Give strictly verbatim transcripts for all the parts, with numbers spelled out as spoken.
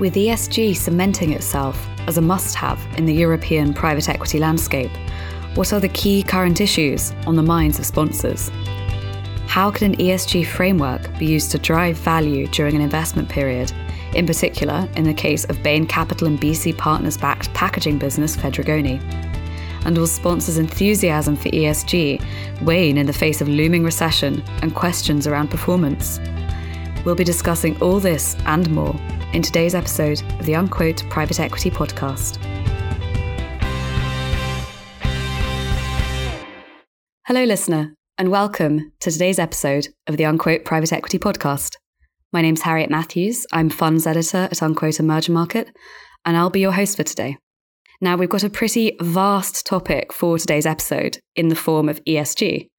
With E S G cementing itself as a must-have in the European private equity landscape, what are the key current issues on the minds of sponsors? How can an E S G framework be used to drive value during an investment period, in particular in the case of Bain Capital and B C Partners-backed packaging business Fedrigoni? And will sponsors' enthusiasm for E S G wane in the face of looming recession and questions around performance? We'll be discussing all this and more in today's episode of the Unquote Private Equity Podcast. Hello, listener, and welcome to today's episode of the Unquote Private Equity Podcast. My name's Harriet Matthews. I'm Funds Editor at Unquote and Merger Market, and I'll be your host for today. Now, we've got a pretty vast topic for today's episode in the form of E S G,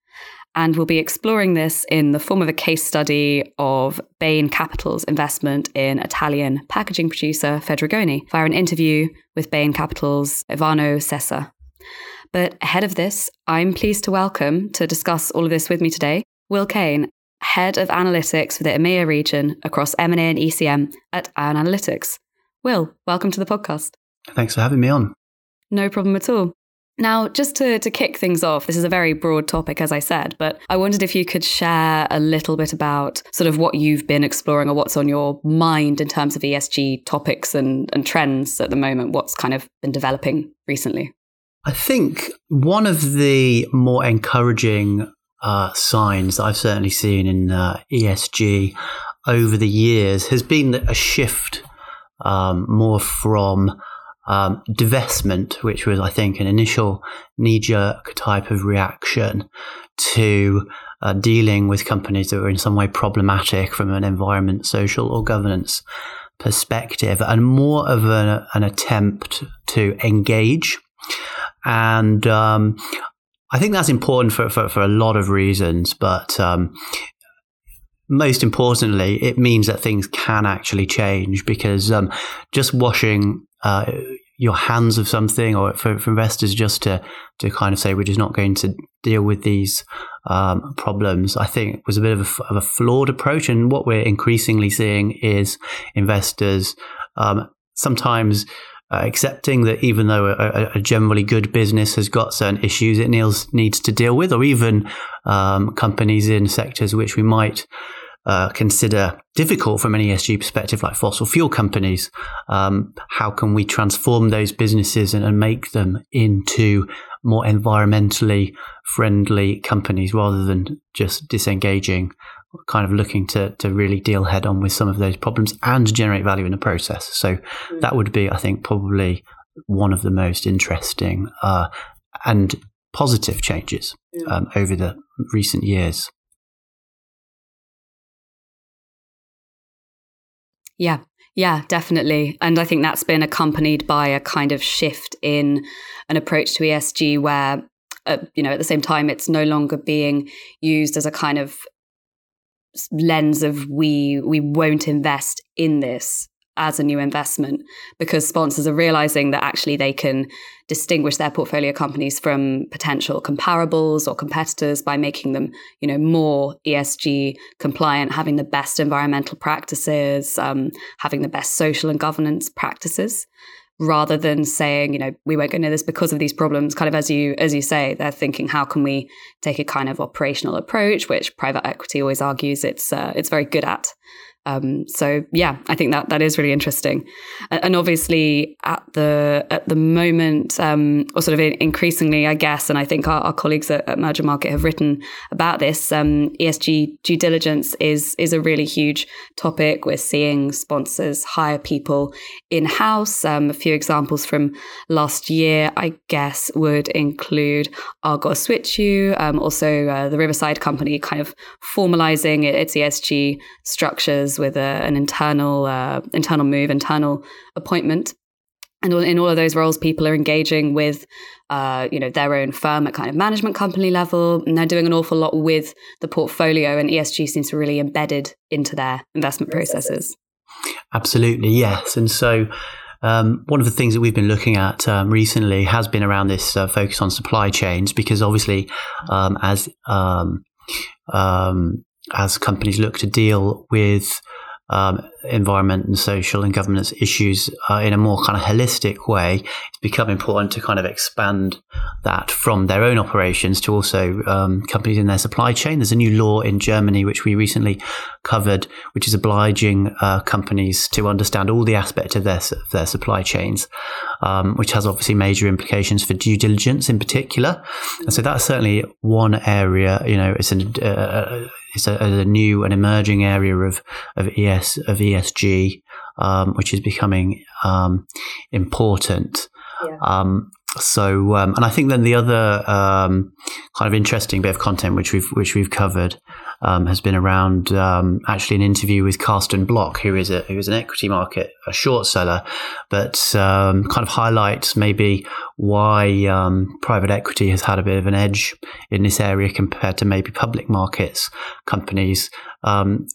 and we'll be exploring this in the form of a case study of Bain Capital's investment in Italian packaging producer Fedrigoni via an interview with Bain Capital's Ivano Sessa. But ahead of this, I'm pleased to welcome, to discuss all of this with me today, Will Kane, Head of Analytics for the EMEA region across M and A and E C M at Ion Analytics. Will, welcome to the podcast. Thanks for having me on. No problem at all. Now, just to, to kick things off, this is a very broad topic, as I said, but I wondered if you could share a little bit about sort of what you've been exploring or what's on your mind in terms of E S G topics and, and trends at the moment, what's kind of been developing recently. I think one of the more encouraging uh, signs that I've certainly seen in uh, E S G over the years has been a shift um, more from Um, divestment, which was, I think, an initial knee-jerk type of reaction to uh, dealing with companies that were in some way problematic from an environment, social or governance perspective, and more of a, an attempt to engage. And um, I think that's important for, for, for a lot of reasons, but um, most importantly, it means that things can actually change, because um, just washing Uh, your hands of something, or for, for investors just to to kind of say we're just not going to deal with these um, problems, I think was a bit of a, of a flawed approach. And what we're increasingly seeing is investors um, sometimes uh, accepting that even though a, a generally good business has got certain issues it needs, needs to deal with, or even um, companies in sectors which we might Uh, consider difficult from an E S G perspective, like fossil fuel companies. Um, how can we transform those businesses and, and make them into more environmentally friendly companies rather than just disengaging, kind of looking to to really deal head on with some of those problems and generate value in the process? So that would be, I think, probably one of the most interesting uh, and positive changes um, over the recent years. Yeah, yeah, definitely. And I think that's been accompanied by a kind of shift in an approach to E S G where, uh, you know, at the same time, it's no longer being used as a kind of lens of we we won't invest in this as a new investment, because sponsors are realizing that actually they can distinguish their portfolio companies from potential comparables or competitors by making them, you know, more E S G compliant, having the best environmental practices, um, having the best social and governance practices, rather than saying, you know, we won't go near this because of these problems. Kind of as you as you say, they're thinking, how can we take a kind of operational approach, which private equity always argues it's uh, it's very good at. Um, so yeah, I think that that is really interesting, and obviously at the at the moment, um, or sort of increasingly, I guess, and I think our, our colleagues at, at Merger Market have written about this. Um, E S G due diligence is is a really huge topic. We're seeing sponsors hire people in house. Um, a few examples from last year, I guess, would include Argos Switchu, um, also uh, the Riverside company, kind of formalizing its E S G structures with a, an internal uh, internal move, internal appointment. And in all of those roles, people are engaging with, uh, you know, their own firm at kind of management company level, and they're doing an awful lot with the portfolio, and E S G seems to really embedded into their investment processes. Absolutely, yes. And so um, one of the things that we've been looking at um, recently has been around this uh, focus on supply chains, because obviously um, as um, um, as companies look to deal with um, environment and social and governance issues uh, in a more kind of holistic way, it's become important to kind of expand that from their own operations to also um, companies in their supply chain. There's a new law in Germany, which we recently covered, which is obliging uh, companies to understand all the aspects of their, of their supply chains, um, which has obviously major implications for due diligence in particular. And so that's certainly one area, you know, it's an, uh, it's a, a new and emerging area of, of E S, of E S G, um, which is becoming um, important. Yeah. Um, so, um, and I think then the other um, kind of interesting bit of content which we've which we've covered um, has been around um, actually an interview with Carsten Block, who is a who is an equity market a short seller, but um, kind of highlights maybe why um, private equity has had a bit of an edge in this area compared to maybe public markets companies. Um,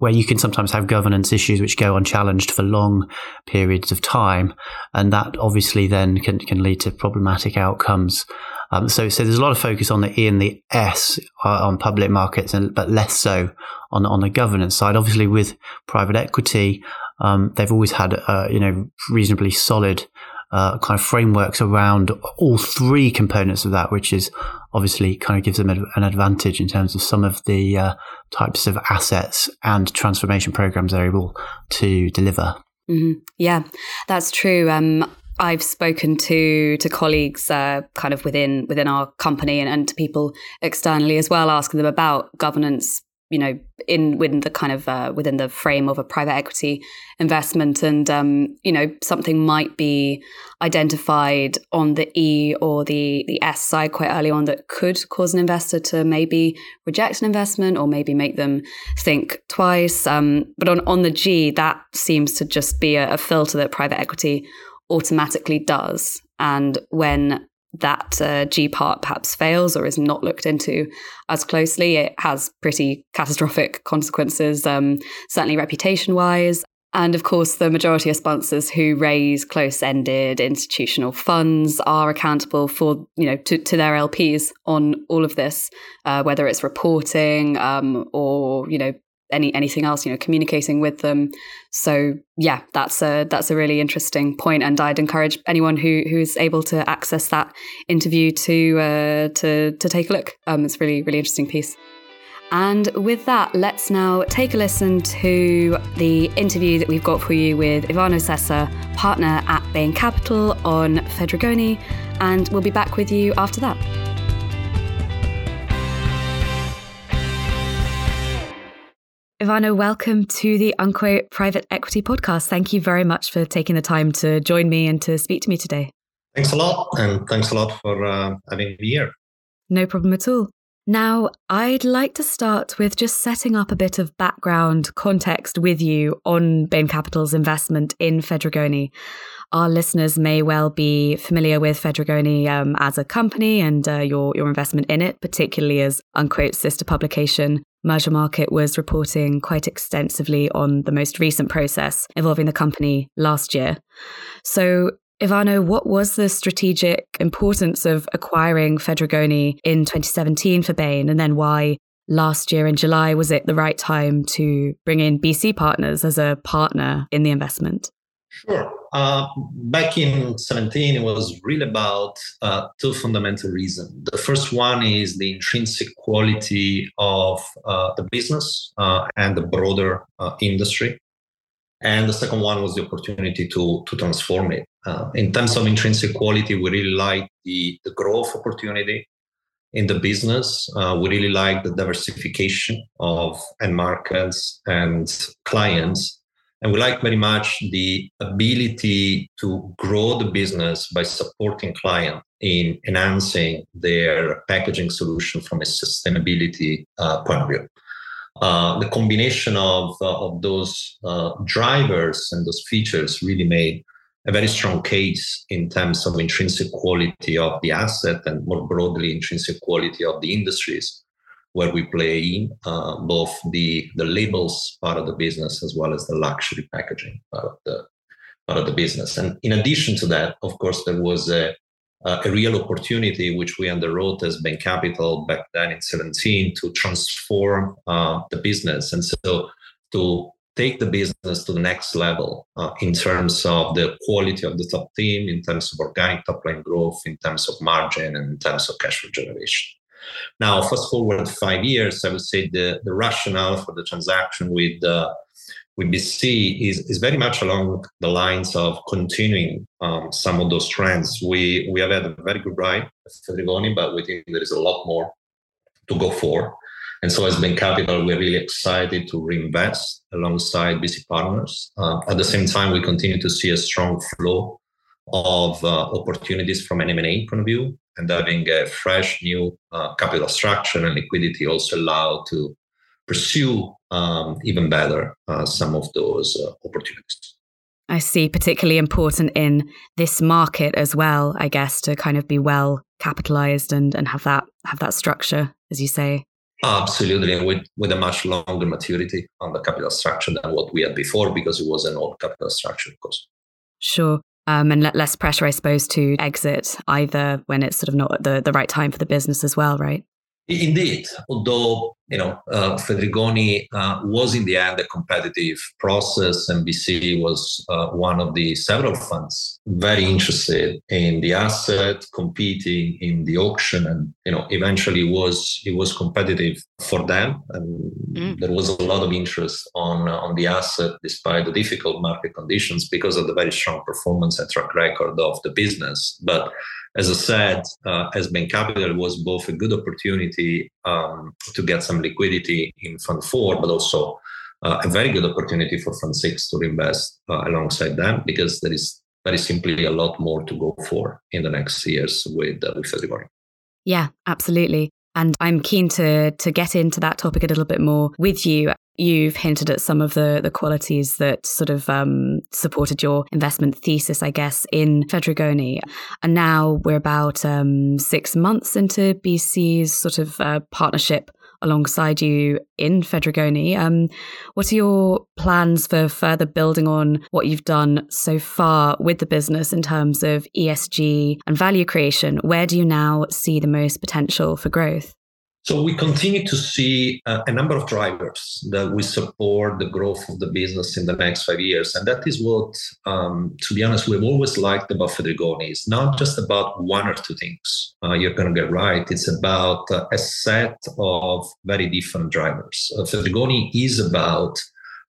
where you can sometimes have governance issues which go unchallenged for long periods of time. And that obviously then can, can lead to problematic outcomes. Um, so, so there's a lot of focus on the E and the S uh, on public markets, and but less so on, on the governance side. Obviously with private equity, um, they've always had, uh, you know, reasonably solid uh, kind of frameworks around all three components of that, which is obviously kind of gives them an advantage in terms of some of the uh, types of assets and transformation programs they're able to deliver. Mm-hmm. Yeah, that's true. Um, I've spoken to to colleagues uh, kind of within within our company and, and to people externally as well, asking them about governance, you know, in within the kind of uh, within the frame of a private equity investment, and um, you know, something might be identified on the E or the the S side quite early on that could cause an investor to maybe reject an investment or maybe make them think twice. Um, but on on the G, that seems to just be a, a filter that private equity automatically does, and when that uh, G part perhaps fails or is not looked into as closely, it has pretty catastrophic consequences, um, certainly reputation-wise. And of course, the majority of sponsors who raise close-ended institutional funds are accountable for, you know, to, to their L Ps on all of this, uh, whether it's reporting um, or, you know, any anything else, you know, communicating with them. So yeah, that's a that's a really interesting point, and I'd encourage anyone who who is able to access that interview to uh, to to take a look. Um, it's a really really interesting piece. And with that, let's now take a listen to the interview that we've got for you with Ivano Sessa, partner at Bain Capital on Fedrigoni, and we'll be back with you after that. Ivano, welcome to the Unquote Private Equity Podcast. Thank you very much for taking the time to join me and to speak to me today. Thanks a lot, and thanks a lot for uh, having me here. No problem at all. Now, I'd like to start with just setting up a bit of background context with you on Bain Capital's investment in Fedrigoni. Our listeners may well be familiar with Fedrigoni um, as a company and uh, your, your investment in it, particularly as Unquote's sister publication, Merger Market, was reporting quite extensively on the most recent process involving the company last year. So, Ivano, what was the strategic importance of acquiring Fedrigoni in twenty seventeen for Bain, and then why last year in July was it the right time to bring in B C Partners as a partner in the investment? Sure. Uh, back in seventeen, it was really about uh, two fundamental reasons. The first one is the intrinsic quality of uh, the business uh, and the broader uh, industry. And the second one was the opportunity to, to transform it. Uh, in terms of intrinsic quality, we really like the, the growth opportunity in the business. Uh, we really like the diversification of end markets and clients. And we like very much the ability to grow the business by supporting clients in enhancing their packaging solution from a sustainability uh, point of view. Uh, the combination of, uh, of those uh, drivers and those features really made a very strong case in terms of intrinsic quality of the asset and more broadly intrinsic quality of the industries where we play in uh, both the, the labels part of the business as well as the luxury packaging part of the, part of the business. And in addition to that, of course, there was a, a real opportunity which we underwrote as Bain Capital back then in seventeen to transform uh, the business. And so to take the business to the next level uh, in terms of the quality of the top team, in terms of organic top line growth, in terms of margin, and in terms of cash flow generation. Now, fast forward five years, I would say the, the rationale for the transaction with uh, with B C is, is very much along the lines of continuing um, some of those trends. We we have had a very good ride at Fedrigoni, but we think there is a lot more to go for. And so as Bain Capital, we're really excited to reinvest alongside B C Partners. Uh, at the same time, we continue to see a strong flow of uh, opportunities from an M and A point of view, and having a fresh new uh, capital structure and liquidity also allowed to pursue um, even better uh, some of those uh, opportunities. I see, particularly important in this market as well, I guess, to kind of be well capitalized and, and have that have that structure, as you say. Absolutely, with, with a much longer maturity on the capital structure than what we had before, because it was an old capital structure, of course. Sure. Um, and less pressure, I suppose, to exit either when it's sort of not the, the right time for the business as well, right? Indeed, although, you know, uh, Fedrigoni uh, was in the end a competitive process, and B C was uh, one of the several funds very interested in the asset, competing in the auction, and, you know, eventually was it was competitive for them, and mm. there was a lot of interest on on the asset despite the difficult market conditions because of the very strong performance and track record of the business, but. As I said, uh, as Bain Capital was both a good opportunity um, to get some liquidity in Fund four, but also uh, a very good opportunity for Fund six to reinvest uh, alongside them, because there is very simply a lot more to go for in the next years with uh, with Fedrigoni. Yeah, absolutely. And I'm keen to to get into that topic a little bit more with you. You've hinted at some of the, the qualities that sort of um, supported your investment thesis, I guess, in Fedrigoni. And now we're about um, six months into B C's sort of uh, partnership alongside you in Fedrigoni. Um, what are your plans for further building on what you've done so far with the business in terms of E S G and value creation? Where do you now see the most potential for growth? So we continue to see uh, a number of drivers that will support the growth of the business in the next five years. And that is what, um, to be honest, we've always liked about Fedrigoni. It's not just about one or two things uh, you're going to get right. It's about uh, a set of very different drivers. Uh, Fedrigoni is about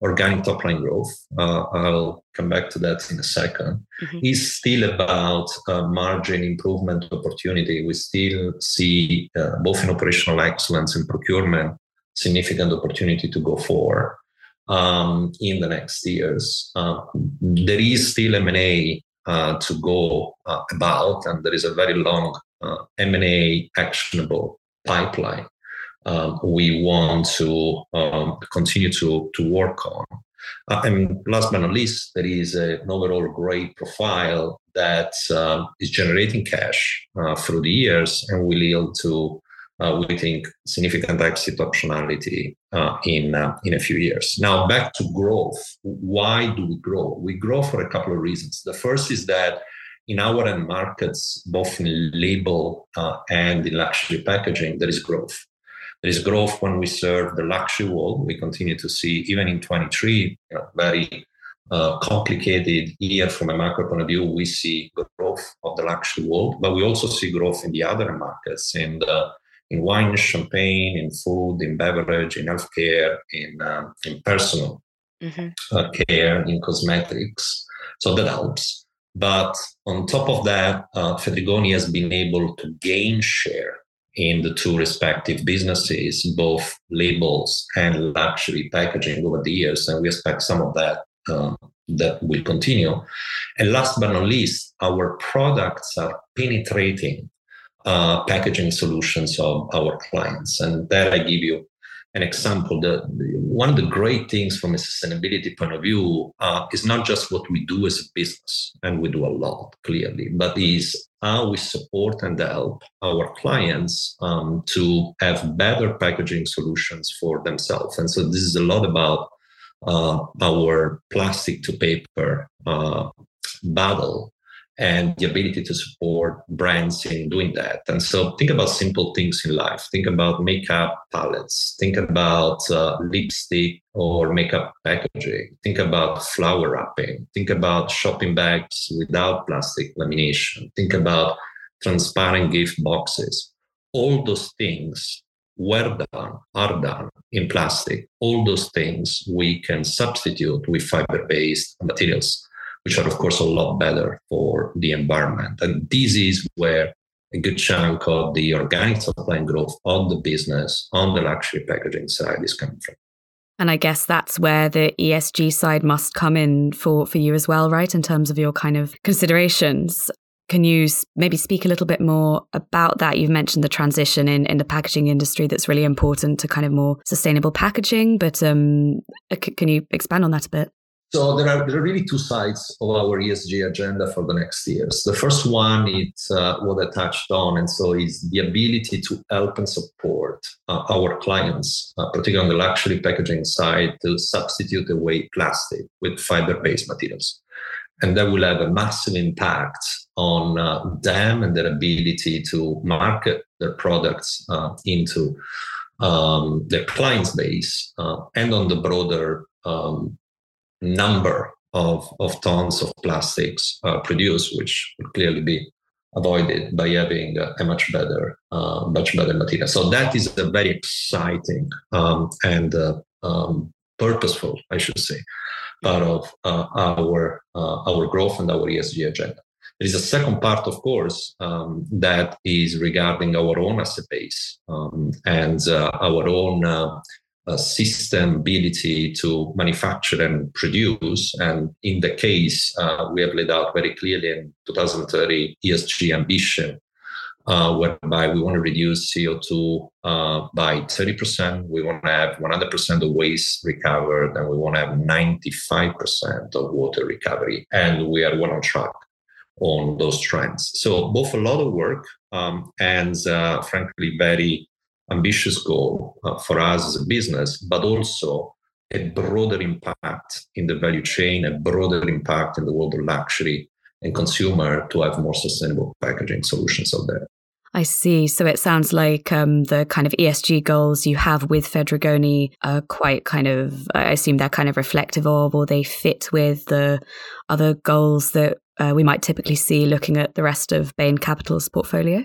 organic top-line growth. Uh, I'll come back to that in a second. Mm-hmm. It's still about uh, margin improvement opportunity. We still see, uh, both in operational excellence and procurement, significant opportunity to go for um, in the next years. Uh, there is still M and A uh, to go uh, about, and there is a very long uh, M and A actionable pipeline. Um, we want to um, continue to, to work on. Uh, and last but not least, there is a, an overall great profile that uh, is generating cash uh, through the years and will yield to, uh, we think, significant exit optionality uh, in, uh, in a few years. Now, back to growth. Why do we grow? We grow for a couple of reasons. The first is that in our end markets, both in label uh, and in luxury packaging, there is growth. There is growth when we serve the luxury world. We continue to see, even in twenty-three, you know, very uh, complicated year from a macro point of view, we see growth of the luxury world, but we also see growth in the other markets, in, the, in wine, champagne, in food, in beverage, in healthcare, in, um, in personal mm-hmm. uh, care, in cosmetics. So that helps. But on top of that, uh, Fedrigoni has been able to gain share in the two respective businesses, both labels and luxury packaging over the years. And we expect some of that um, that will continue. And last but not least, our products are penetrating uh, packaging solutions of our clients. And there I give you an example. The, one of the great things from a sustainability point of view uh, is not just what we do as a business, and we do a lot, clearly, but is how we support and help our clients um, to have better packaging solutions for themselves. And so this is a lot about uh, our plastic to paper uh, battle and the ability to support brands in doing that. And so think about simple things in life. Think about makeup palettes. Think about uh, lipstick or makeup packaging. Think about flower wrapping. Think about shopping bags without plastic lamination. Think about transparent gift boxes. All those things were done, are done in plastic. All those things we can substitute with fiber-based materials, which are, of course, a lot better for the environment. And this is where a good chunk of the organic supply and growth of the business on the luxury packaging side is coming from. And I guess that's where the E S G side must come in for, for you as well, right, in terms of your kind of considerations. Can you maybe speak a little bit more about that? You've mentioned the transition in, in the packaging industry that's really important to kind of more sustainable packaging, but um, c- can you expand on that a bit? So there are, there are really two sides of our E S G agenda for the next years. The first one is uh, what I touched on, and so is the ability to help and support uh, our clients, uh, particularly on the luxury packaging side, to substitute away plastic with fiber-based materials. And that will have a massive impact on uh, them and their ability to market their products uh, into um, their clients' base uh, and on the broader um, number of, of tons of plastics uh, produced, which would clearly be avoided by having a much better, uh, much better material. So that is a very exciting um, and uh, um, purposeful, I should say, part of uh, our uh, our growth and our E S G agenda. There is a second part, of course, um, that is regarding our own asset base um, and uh, our own uh, uh, system ability to manufacture and produce. And in the case, uh, we have laid out very clearly in twenty thirty E S G ambition, uh, whereby we want to reduce C O two uh, by thirty percent. We want to have one hundred percent of waste recovered, and we want to have ninety-five percent of water recovery. And we are well on track on those trends. So both a lot of work um, and uh, frankly, very ambitious goal uh, for us as a business, but also a broader impact in the value chain, a broader impact in the world of luxury and consumer to have more sustainable packaging solutions out there. I see. So it sounds like um, the kind of E S G goals you have with Fedrigoni are quite kind of, I assume they're kind of reflective of, or they fit with the other goals that uh, we might typically see looking at the rest of Bain Capital's portfolio?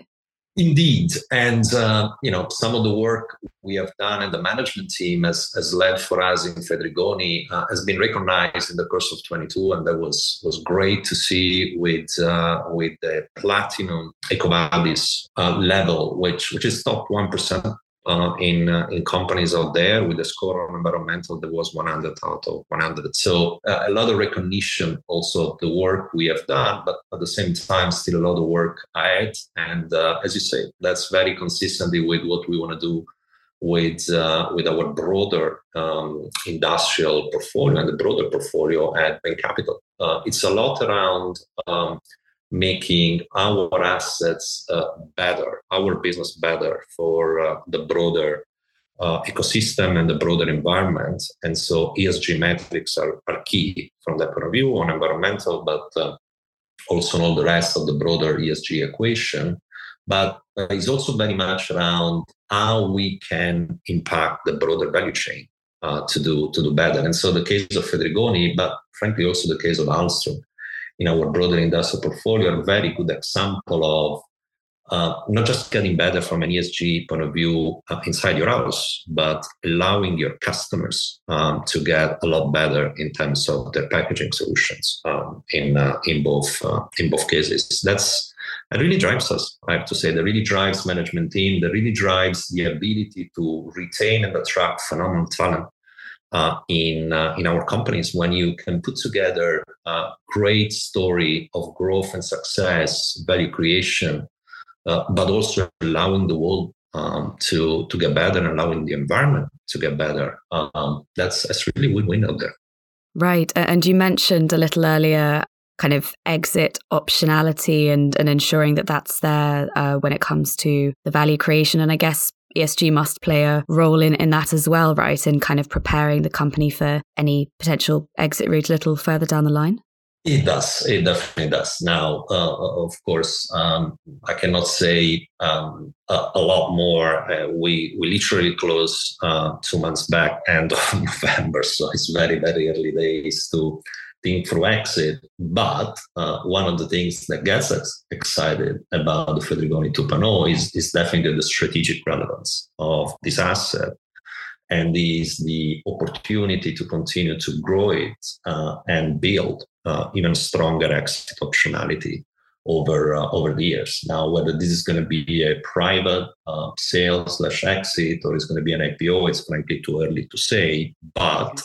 Indeed. And, uh, you know, some of the work we have done and the management team has, has led for us in Fedrigoni uh, has been recognized in the course of twenty-two. And that was, was great to see with uh, with the platinum EcoVadis uh, level, which which is top one percent uh, in uh, in companies out there, with a score on environmental that was one hundred out of one hundred. So uh, a lot of recognition also of the work we have done, but at the same time, still a lot of work ahead. And uh, as you say, that's very consistently with what we want to do with uh, with our broader um, industrial portfolio and the broader portfolio at Bain Capital. Uh, it's a lot around um, making our assets uh, better, our business better for uh, the broader uh, ecosystem and the broader environment. And so E S G metrics are, are key from that point of view on environmental, but uh, also on all the rest of the broader E S G equation. But it's also very much around how we can impact the broader value chain uh, to do to do better. And so the case of Fedrigoni, but frankly also the case of Alstom in our broader industrial portfolio, are a very good example of uh, not just getting better from an E S G point of view uh, inside your house, but allowing your customers um, to get a lot better in terms of their packaging solutions um, in uh, in both uh, in both cases. That's That really drives us, I have to say. That really drives management team. That really drives the ability to retain and attract phenomenal talent uh, in uh, in our companies. When you can put together a great story of growth and success, value creation, uh, but also allowing the world um, to to get better and allowing the environment to get better, um, that's that's really win-win out there. Right, and you mentioned a little earlier kind of exit optionality and, and ensuring that that's there uh, when it comes to the value creation. And I guess E S G must play a role in, in that as well, right? In kind of preparing the company for any potential exit route a little further down the line. It does. It definitely does. Now, uh, of course, um, I cannot say um, a, a lot more. Uh, we we literally closed uh, two months back, end of November, so it's very, very early days to think through exit. But uh, one of the things that gets us excited about the Fedrigoni two point oh is, is definitely the strategic relevance of this asset. And is the opportunity to continue to grow it uh, and build uh, even stronger exit optionality over uh, over the years. Now, whether this is going to be a private uh, sale slash exit or it's going to be an I P O, it's frankly too early to say. But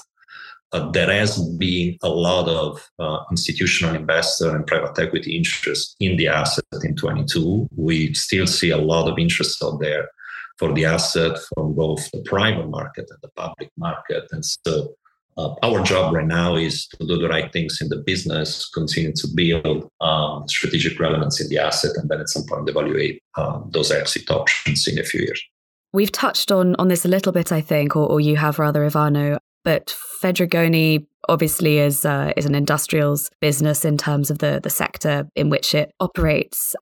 uh, there has been a lot of uh, institutional investor and private equity interest in the asset in twenty-two. We still see a lot of interest out there for the asset from both the private market and the public market. And so uh, our job right now is to do the right things in the business, continue to build um, strategic relevance in the asset, and then at some point evaluate um, those exit options in a few years. We've touched on, on this a little bit, I think, or, or you have rather, Ivano, but Fedrigoni obviously is uh, is an industrials business in terms of the the sector in which it operates.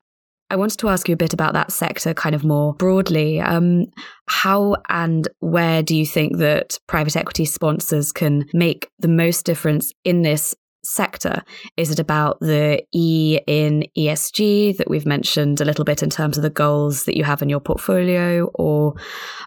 I wanted to ask you a bit about that sector kind of more broadly. Um, how and where do you think that private equity sponsors can make the most difference in this sector? Is it about the E in E S G that we've mentioned a little bit in terms of the goals that you have in your portfolio? Or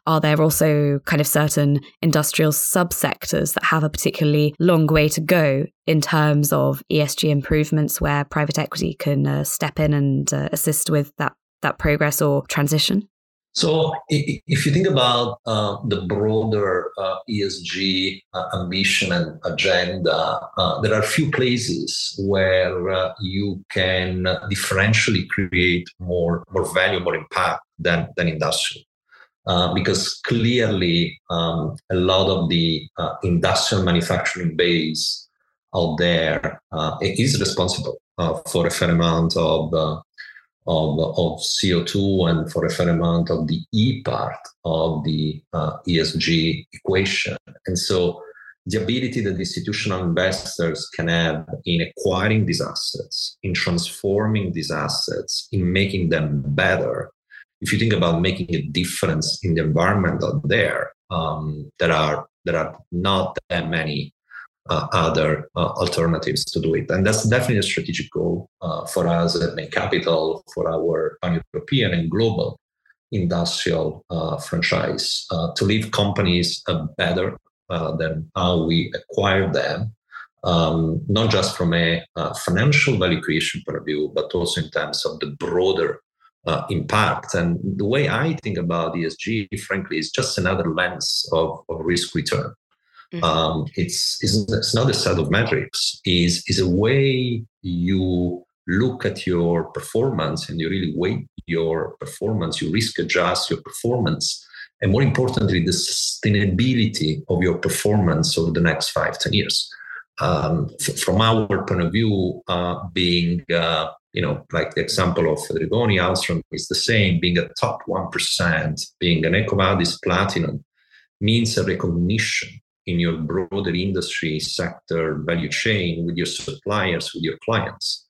are there also kind of certain industrial subsectors that have a particularly long way to go in terms of E S G improvements where private equity can uh, step in and uh, assist with that, that progress or transition? So if you think about uh, the broader uh, E S G uh, ambition and agenda, uh, there are a few places where uh, you can differentially create more, more value, more impact than, than industrial. Uh, because clearly um, a lot of the uh, industrial manufacturing base out there uh, is responsible uh, for a fair amount of, uh, of of C O two and for a fair amount of the E part of the uh, E S G equation. And so the ability that institutional investors can have in acquiring these assets, in transforming these assets, in making them better, if you think about making a difference in the environment out there, um, there are there are not that many Uh, other uh, alternatives to do it. And that's definitely a strategic goal uh, for us at Bain Capital, for our pan-European and global industrial uh, franchise, uh, to leave companies uh, better uh, than how we acquire them, um, not just from a uh, financial value creation point of view, but also in terms of the broader uh, impact. And the way I think about E S G, frankly, is just another lens of, of risk return. Mm-hmm. Um, it's, it's it's not a set of metrics. Is is a way you look at your performance and you really weight your performance, you risk adjust your performance, and more importantly, the sustainability of your performance over the next five, ten years. Um, f- from our point of view, uh, being uh, you know like the example of Fedrigoni, Alstom is the same. Being a top one percent, being an EcoVadis Platinum, means a recognition in your broader industry sector value chain with your suppliers, with your clients,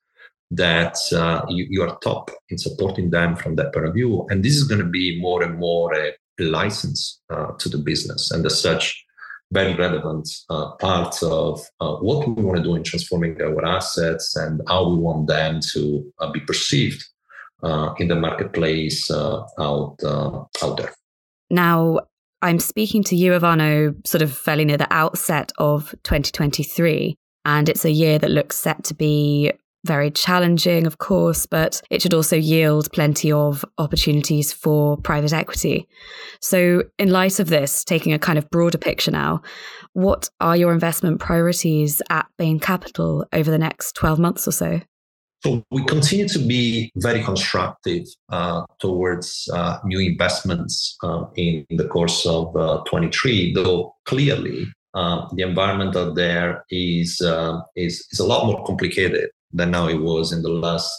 that uh, you, you are top in supporting them from that point of view. And this is going to be more and more a license uh, to the business. And as such, very relevant uh, part of uh, what we want to do in transforming our assets and how we want them to uh, be perceived uh, in the marketplace uh, out, uh, out there. Now, I'm speaking to you, Ivano, sort of fairly near the outset of twenty twenty-three, and it's a year that looks set to be very challenging, of course, but it should also yield plenty of opportunities for private equity. So in light of this, taking a kind of broader picture now, what are your investment priorities at Bain Capital over the next twelve months or so? So we continue to be very constructive uh, towards uh, new investments uh, in, in the course of uh, twenty-three, though clearly uh, the environment out there is, uh, is, is a lot more complicated than now it was in the last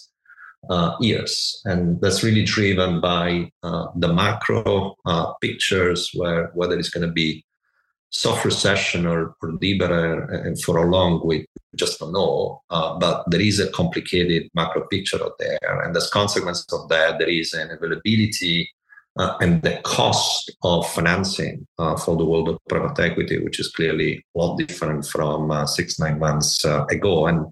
uh, years. And that's really driven by uh, the macro uh, pictures, where whether it's going to be soft recession or, or deeper for a long week, we just don't know. Uh, but there is a complicated macro picture out there. And as a consequence of that, there is an availability uh, and the cost of financing uh, for the world of private equity, which is clearly a lot different from uh, six, nine months uh, ago. And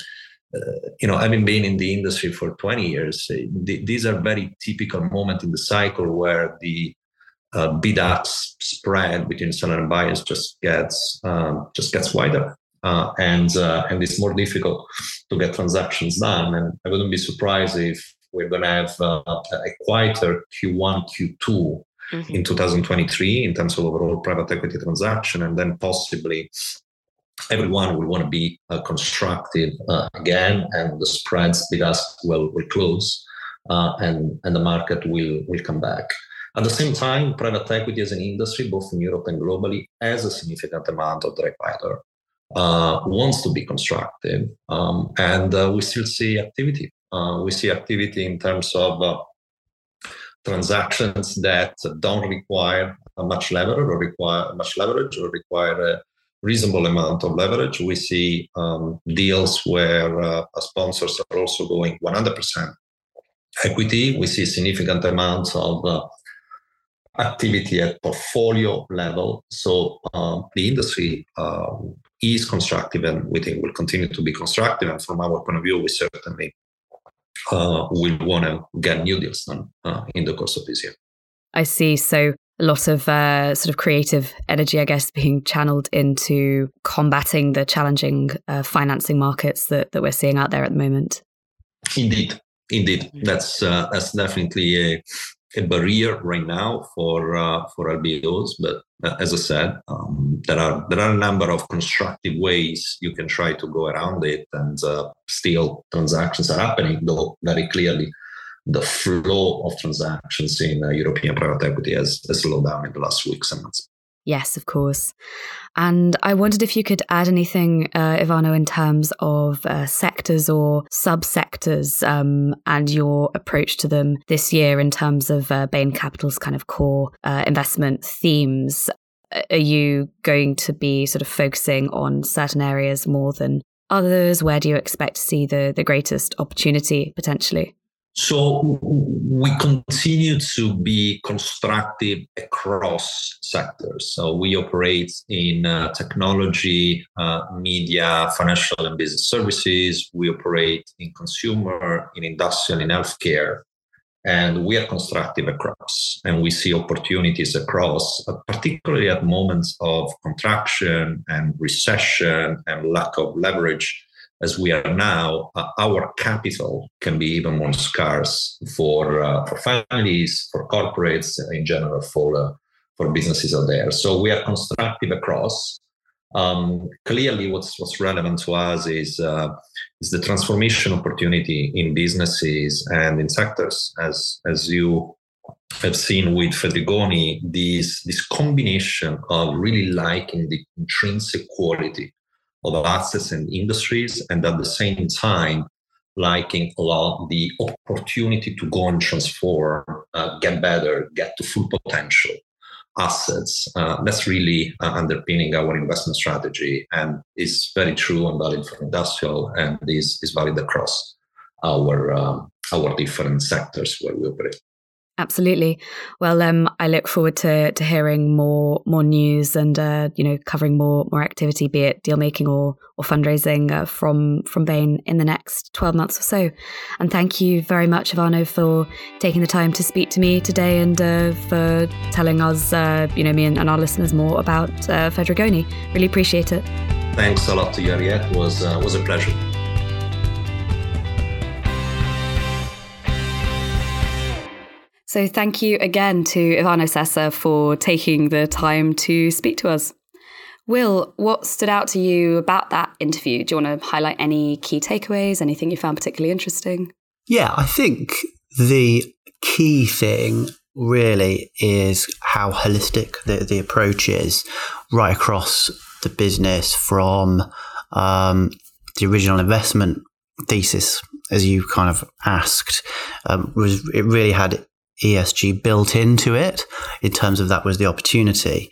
Uh, you know, having been in the industry for twenty years, th- these are very typical moments in the cycle where the uh, bid-ask spread between seller and buyers just gets um, just gets wider, uh, and uh, and it's more difficult to get transactions done. And I wouldn't be surprised if we're going to have uh, a quieter Q one, Q two mm-hmm. in two thousand twenty-three in terms of overall private equity transaction, and then possibly everyone will want to be uh, constructive uh, again, and the spreads bid-ask will, will close, uh, and, and the market will, will come back. At the same time, private equity as an industry, both in Europe and globally, has a significant amount of dry powder, uh, wants to be constructive, um, and uh, we still see activity. Uh, we see activity in terms of uh, transactions that don't require much leverage or require much leverage or require uh, reasonable amount of leverage. We see um, deals where uh, sponsors are also going one hundred percent equity. We see significant amounts of uh, activity at portfolio level. So um, the industry uh, is constructive, and we think will continue to be constructive. And from our point of view, we certainly uh, will want to get new deals done uh, in the course of this year. I see. So a lot of uh, sort of creative energy, I guess, being channeled into combating the challenging uh, financing markets that, that we're seeing out there at the moment. Indeed, indeed, that's uh, that's definitely a, a barrier right now for uh, for L B Os. But uh, as I said, um, there are there are a number of constructive ways you can try to go around it, and uh, still transactions are happening, though very clearly the flow of transactions in uh, European private equity has, has slowed down in the last weeks and months. Yes, of course. And I wondered if you could add anything, uh, Ivano, in terms of uh, sectors or subsectors um, and your approach to them this year in terms of uh, Bain Capital's kind of core uh, investment themes. Are you going to be sort of focusing on certain areas more than others? Where do you expect to see the, the greatest opportunity potentially? So we continue to be constructive across sectors. So we operate in uh, technology, uh, media, financial and business services. We operate in consumer, in industrial, in healthcare. And we are constructive across. And we see opportunities across, uh, particularly at moments of contraction and recession and lack of leverage. As we are now, uh, our capital can be even more scarce for uh, for families, for corporates in general, for uh, for businesses out there. So we are constructive across. Um, clearly, what's what's relevant to us is uh, is the transformation opportunity in businesses and in sectors. As as you have seen with Fedrigoni, this this combination of really liking the intrinsic quality of assets and industries, and at the same time, liking a lot the opportunity to go and transform, uh, get better, get to full potential assets. Uh, that's really uh, underpinning our investment strategy, and is very true and valid for industrial, and is is valid across our um, our different sectors where we operate. Absolutely. Well, um, I look forward to to hearing more more news and uh, you know covering more more activity, be it deal making or or fundraising uh, from from Bain in the next twelve months or so. And thank you very much, Ivano, for taking the time to speak to me today and uh, for telling us, uh, you know, me and, and our listeners more about uh, Fedrigoni. Really appreciate it. Thanks a lot to you, Ariette. It was uh, was a pleasure. So thank you again to Ivano Sessa for taking the time to speak to us. Will, what stood out to you about that interview? Do you want to highlight any key takeaways, anything you found particularly interesting? Yeah, I think the key thing really is how holistic the, the approach is right across the business, from um, the original investment thesis, as you kind of asked. Um, was, it really had E S G built into it in terms of that was the opportunity.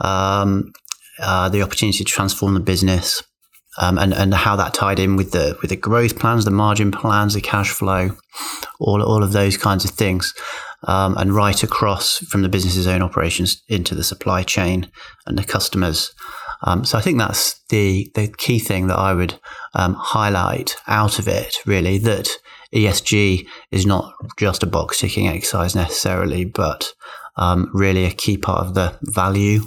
Um, uh, the opportunity to transform the business, um, and, and how that tied in with the with the growth plans, the margin plans, the cash flow, all all of those kinds of things, um, and right across from the business's own operations into the supply chain and the customers. Um, so I think that's the the key thing that I would um, highlight out of it, really, that E S G is not just a box-ticking exercise necessarily, but um, really a key part of the value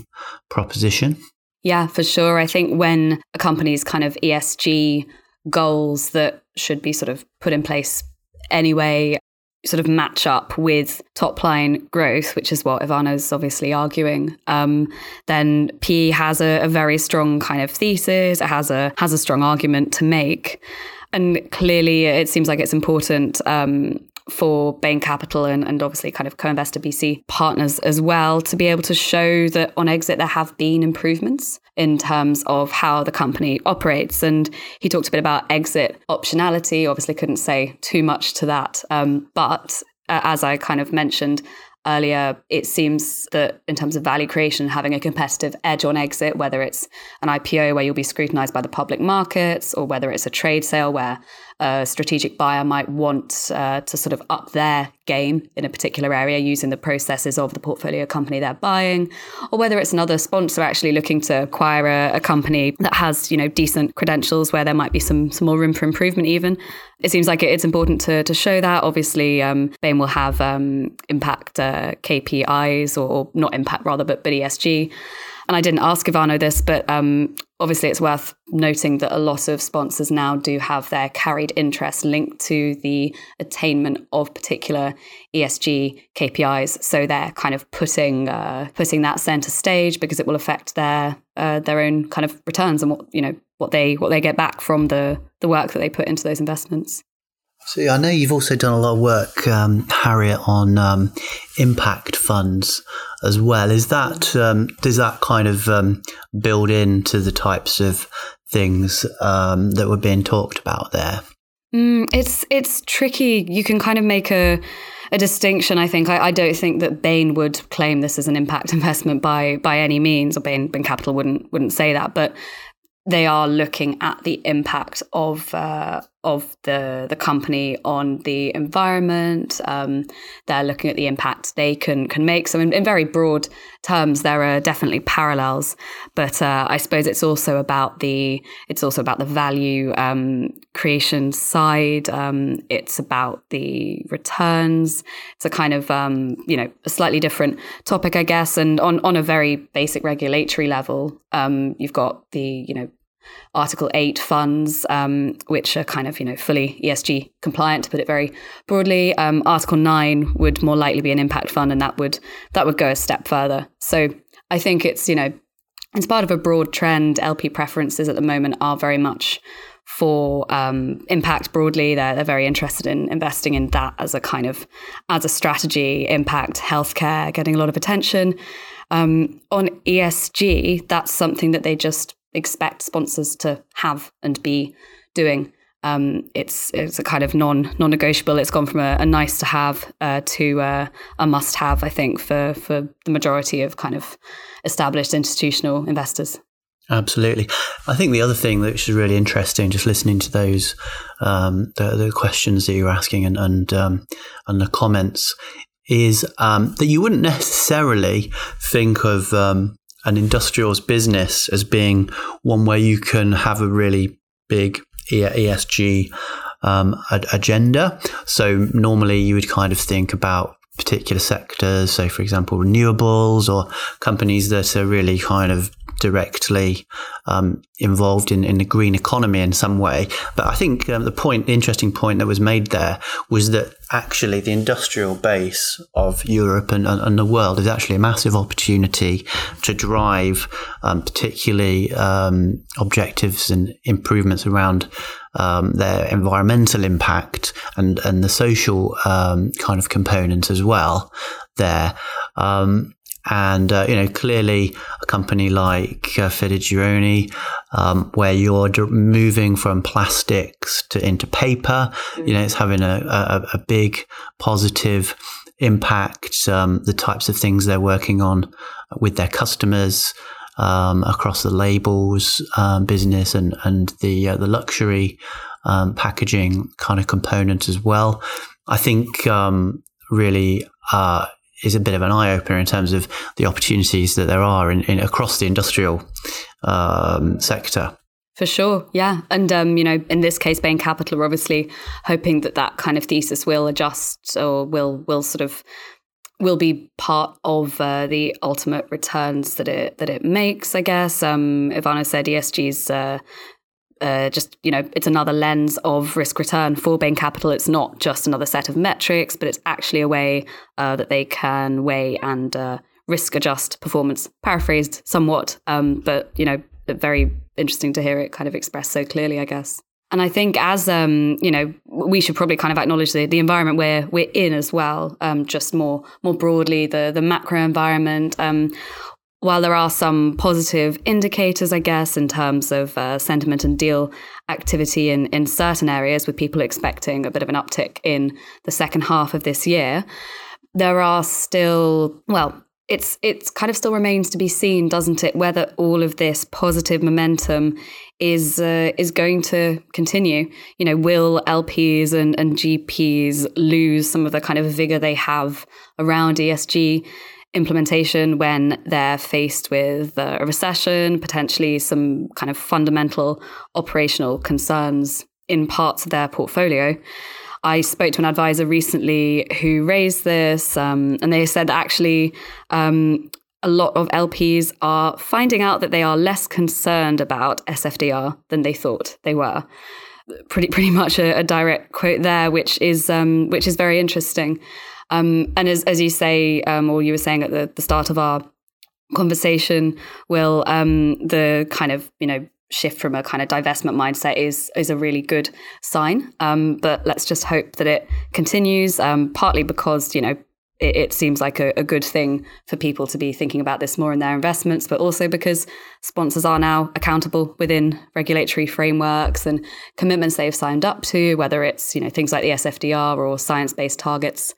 proposition. Yeah, for sure. I think when a company's kind of E S G goals that should be sort of put in place anyway sort of match up with top line growth, which is what Ivano's obviously arguing, um, then P E has a, a very strong kind of thesis. It has a has a strong argument to make. And clearly, it seems like it's important um, for Bain Capital and, and obviously kind of co-investor B C Partners as well to be able to show that on exit there have been improvements in terms of how the company operates. And he talked a bit about exit optionality. Obviously, couldn't say too much to that. Um, but uh, as I kind of mentioned earlier, it seems that in terms of value creation, having a competitive edge on exit, whether it's an I P O where you'll be scrutinized by the public markets, or whether it's a trade sale where a strategic buyer might want uh, to sort of up their game in a particular area using the processes of the portfolio company they're buying, or whether it's another sponsor actually looking to acquire a, a company that has, you know, decent credentials where there might be some, some more room for improvement even. It seems like it's important to to show that. Obviously, um, Bain will have um, impact uh, K P Is, or, or not impact rather, but, but E S G. And I didn't ask Ivano this, but um, obviously it's worth noting that a lot of sponsors now do have their carried interest linked to the attainment of particular E S G K P Is. So they're kind of putting uh, putting that centre stage because it will affect their uh, their own kind of returns and what you know what they what they get back from the the work that they put into those investments. So I know you've also done a lot of work, um, Harriet, on um, impact funds as well. Is that um, does that kind of um, build into the types of things um, that were being talked about there? Mm, it's it's tricky. You can kind of make a. A distinction, I think. I, I don't think that Bain would claim this as an impact investment by by any means, or Bain, Bain Capital wouldn't wouldn't say that, but they are looking at the impact of uh, of the the company on the environment. Um, they're looking at the impact they can can make. So in, in very broad terms, there are definitely parallels. But uh, I suppose it's also about the it's also about the value um, creation side. Um, it's about the returns. It's a kind of um, you know a slightly different topic, I guess. And on on a very basic regulatory level, um, you've got the you know. Article eight funds, um, which are kind of, you know, fully E S G compliant, to put it very broadly. Um, Article nine would more likely be an impact fund, and that would that would go a step further. So I think it's, you know, it's part of a broad trend. L P preferences at the moment are very much for um, impact broadly. They're, they're very interested in investing in that as a kind of, as a strategy. Impact, healthcare, getting a lot of attention. Um, on E S G, that's something that they just expect sponsors to have and be doing. Um, it's it's a kind of non non negotiable. It's gone from a, a nice to have uh, to uh, a must have, I think, for for the majority of kind of established institutional investors. Absolutely. I think the other thing that is really interesting, just listening to those um, the, the questions that you're asking and and um, and the comments, is um, that you wouldn't necessarily think of Um, an industrials business as being one where you can have a really big E S G um, ad- agenda. So normally you would kind of think about particular sectors. So for example, renewables or companies that are really kind of directly um, involved in, in the green economy in some way. But I think um, the point, the interesting point that was made there was that actually the industrial base of Europe and, and, and the world is actually a massive opportunity to drive um, particularly um, objectives and improvements around um, their environmental impact and, and the social um, kind of components as well there. Um, And, uh, you know, clearly a company like uh, Fedrigoni, um, where you're d- moving from plastics to into paper, mm-hmm. you know, it's having a, a, a big positive impact, um, the types of things they're working on with their customers. um, across the labels um, business and and the uh, the luxury um, packaging kind of component as well. I think um, really uh, is a bit of an eye opener in terms of the opportunities that there are in, in across the industrial um, sector. For sure. Yeah. And, um, you know, in this case, Bain Capital are obviously hoping that that kind of thesis will adjust or will will sort of will be part of uh, the ultimate returns that it that it makes, I guess. Um, Ivano said E S G's uh, uh, just, you know, it's another lens of risk return for Bain Capital. It's not just another set of metrics, but it's actually a way uh, that they can weigh and uh, risk adjust performance, paraphrased somewhat, um, but, you know, very interesting to hear it kind of expressed so clearly, I guess. And I think as, um, you know, we should probably kind of acknowledge the, the environment we're, we're in as well, um, just more more broadly, the, the macro environment. Um, while there are some positive indicators, I guess, in terms of uh, sentiment and deal activity in, in certain areas, with people expecting a bit of an uptick in the second half of this year, there are still, well, it's it's kind of still remains to be seen, doesn't it, whether all of this positive momentum is uh, is going to continue. You know, will L Ps and, and G Ps lose some of the kind of vigor they have around E S G implementation when they're faced with a recession, potentially some kind of fundamental operational concerns in parts of their portfolio? I spoke to an advisor recently who raised this, um, and they said actually um, a lot of L Ps are finding out that they are less concerned about S F D R than they thought they were. Pretty pretty much a, a direct quote there, which is um, which is very interesting. Um, and as as you say, um, or you were saying at the, the start of our conversation, Will, um, the kind of, you know, shift from a kind of divestment mindset is is a really good sign, um, but let's just hope that it continues. Um, partly because, you know, it, it seems like a, a good thing for people to be thinking about this more in their investments, but also because sponsors are now accountable within regulatory frameworks and commitments they've signed up to, whether it's, you know, things like the S F D R or science-based targets.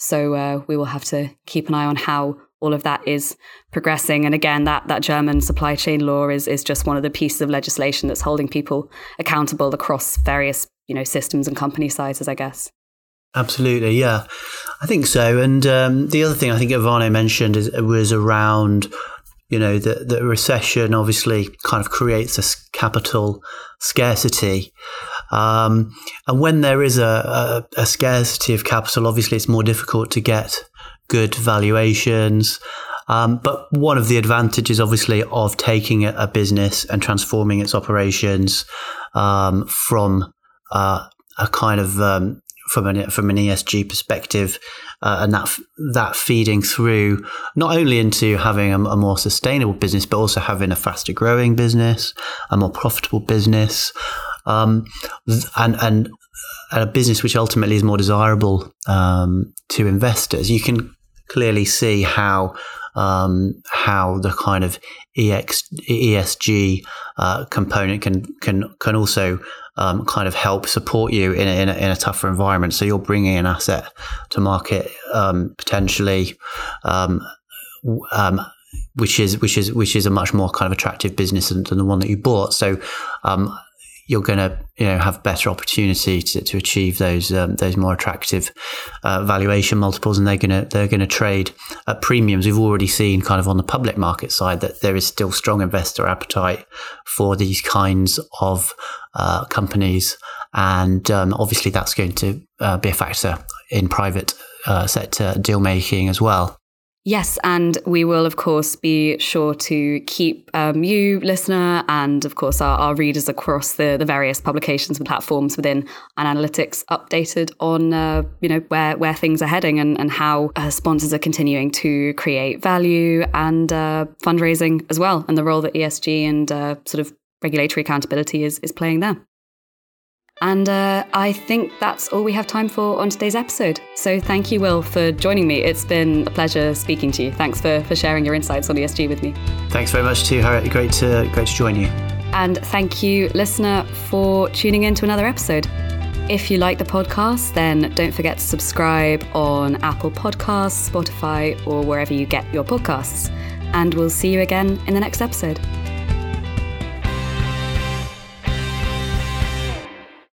So uh, we will have to keep an eye on how all of that is progressing. And again, that that German supply chain law is is just one of the pieces of legislation that's holding people accountable across various, you know, systems and company sizes, I guess. Absolutely, yeah, I think so. And um, the other thing I think Ivano mentioned is, was around, you know, the, the recession obviously kind of creates this capital scarcity. Um, and when there is a, a, a scarcity of capital, obviously it's more difficult to get good valuations. Um, but one of the advantages, obviously, of taking a business and transforming its operations um, from uh, a kind of um, from an from an E S G perspective, uh, and that that feeding through not only into having a, a more sustainable business, but also having a faster growing business, a more profitable business, um, and and a business which ultimately is more desirable um, to investors. You can clearly see how um, how the kind of E S G uh, component can can can also um, kind of help support you in a, in, a, in a tougher environment. So you're bringing an asset to market um, potentially, um, um, which is which is which is a much more kind of attractive business than, than the one that you bought. So um, you're going to, you know, have better opportunity to, to achieve those um, those more attractive uh, valuation multiples, and they're going to they're going to trade at premiums. We've already seen kind of on the public market side that there is still strong investor appetite for these kinds of uh, companies, and um, obviously that's going to uh, be a factor in private uh, sector deal making as well. Yes, and we will, of course, be sure to keep um, you, listener, and, of course, our, our readers across the, the various publications and platforms within Ion Analytics updated on, uh, you know, where, where things are heading and, and how uh, sponsors are continuing to create value and uh, fundraising as well, and the role that E S G and uh, sort of regulatory accountability is, is playing there. And uh, I think that's all we have time for on today's episode. So thank you, Will, for joining me. It's been a pleasure speaking to you. Thanks for, for sharing your insights on E S G with me. Thanks very much too, Harriet. Great to, great to join you. And thank you, listener, for tuning in to another episode. If you like the podcast, then don't forget to subscribe on Apple Podcasts, Spotify, or wherever you get your podcasts. and we'll see you again in the next episode.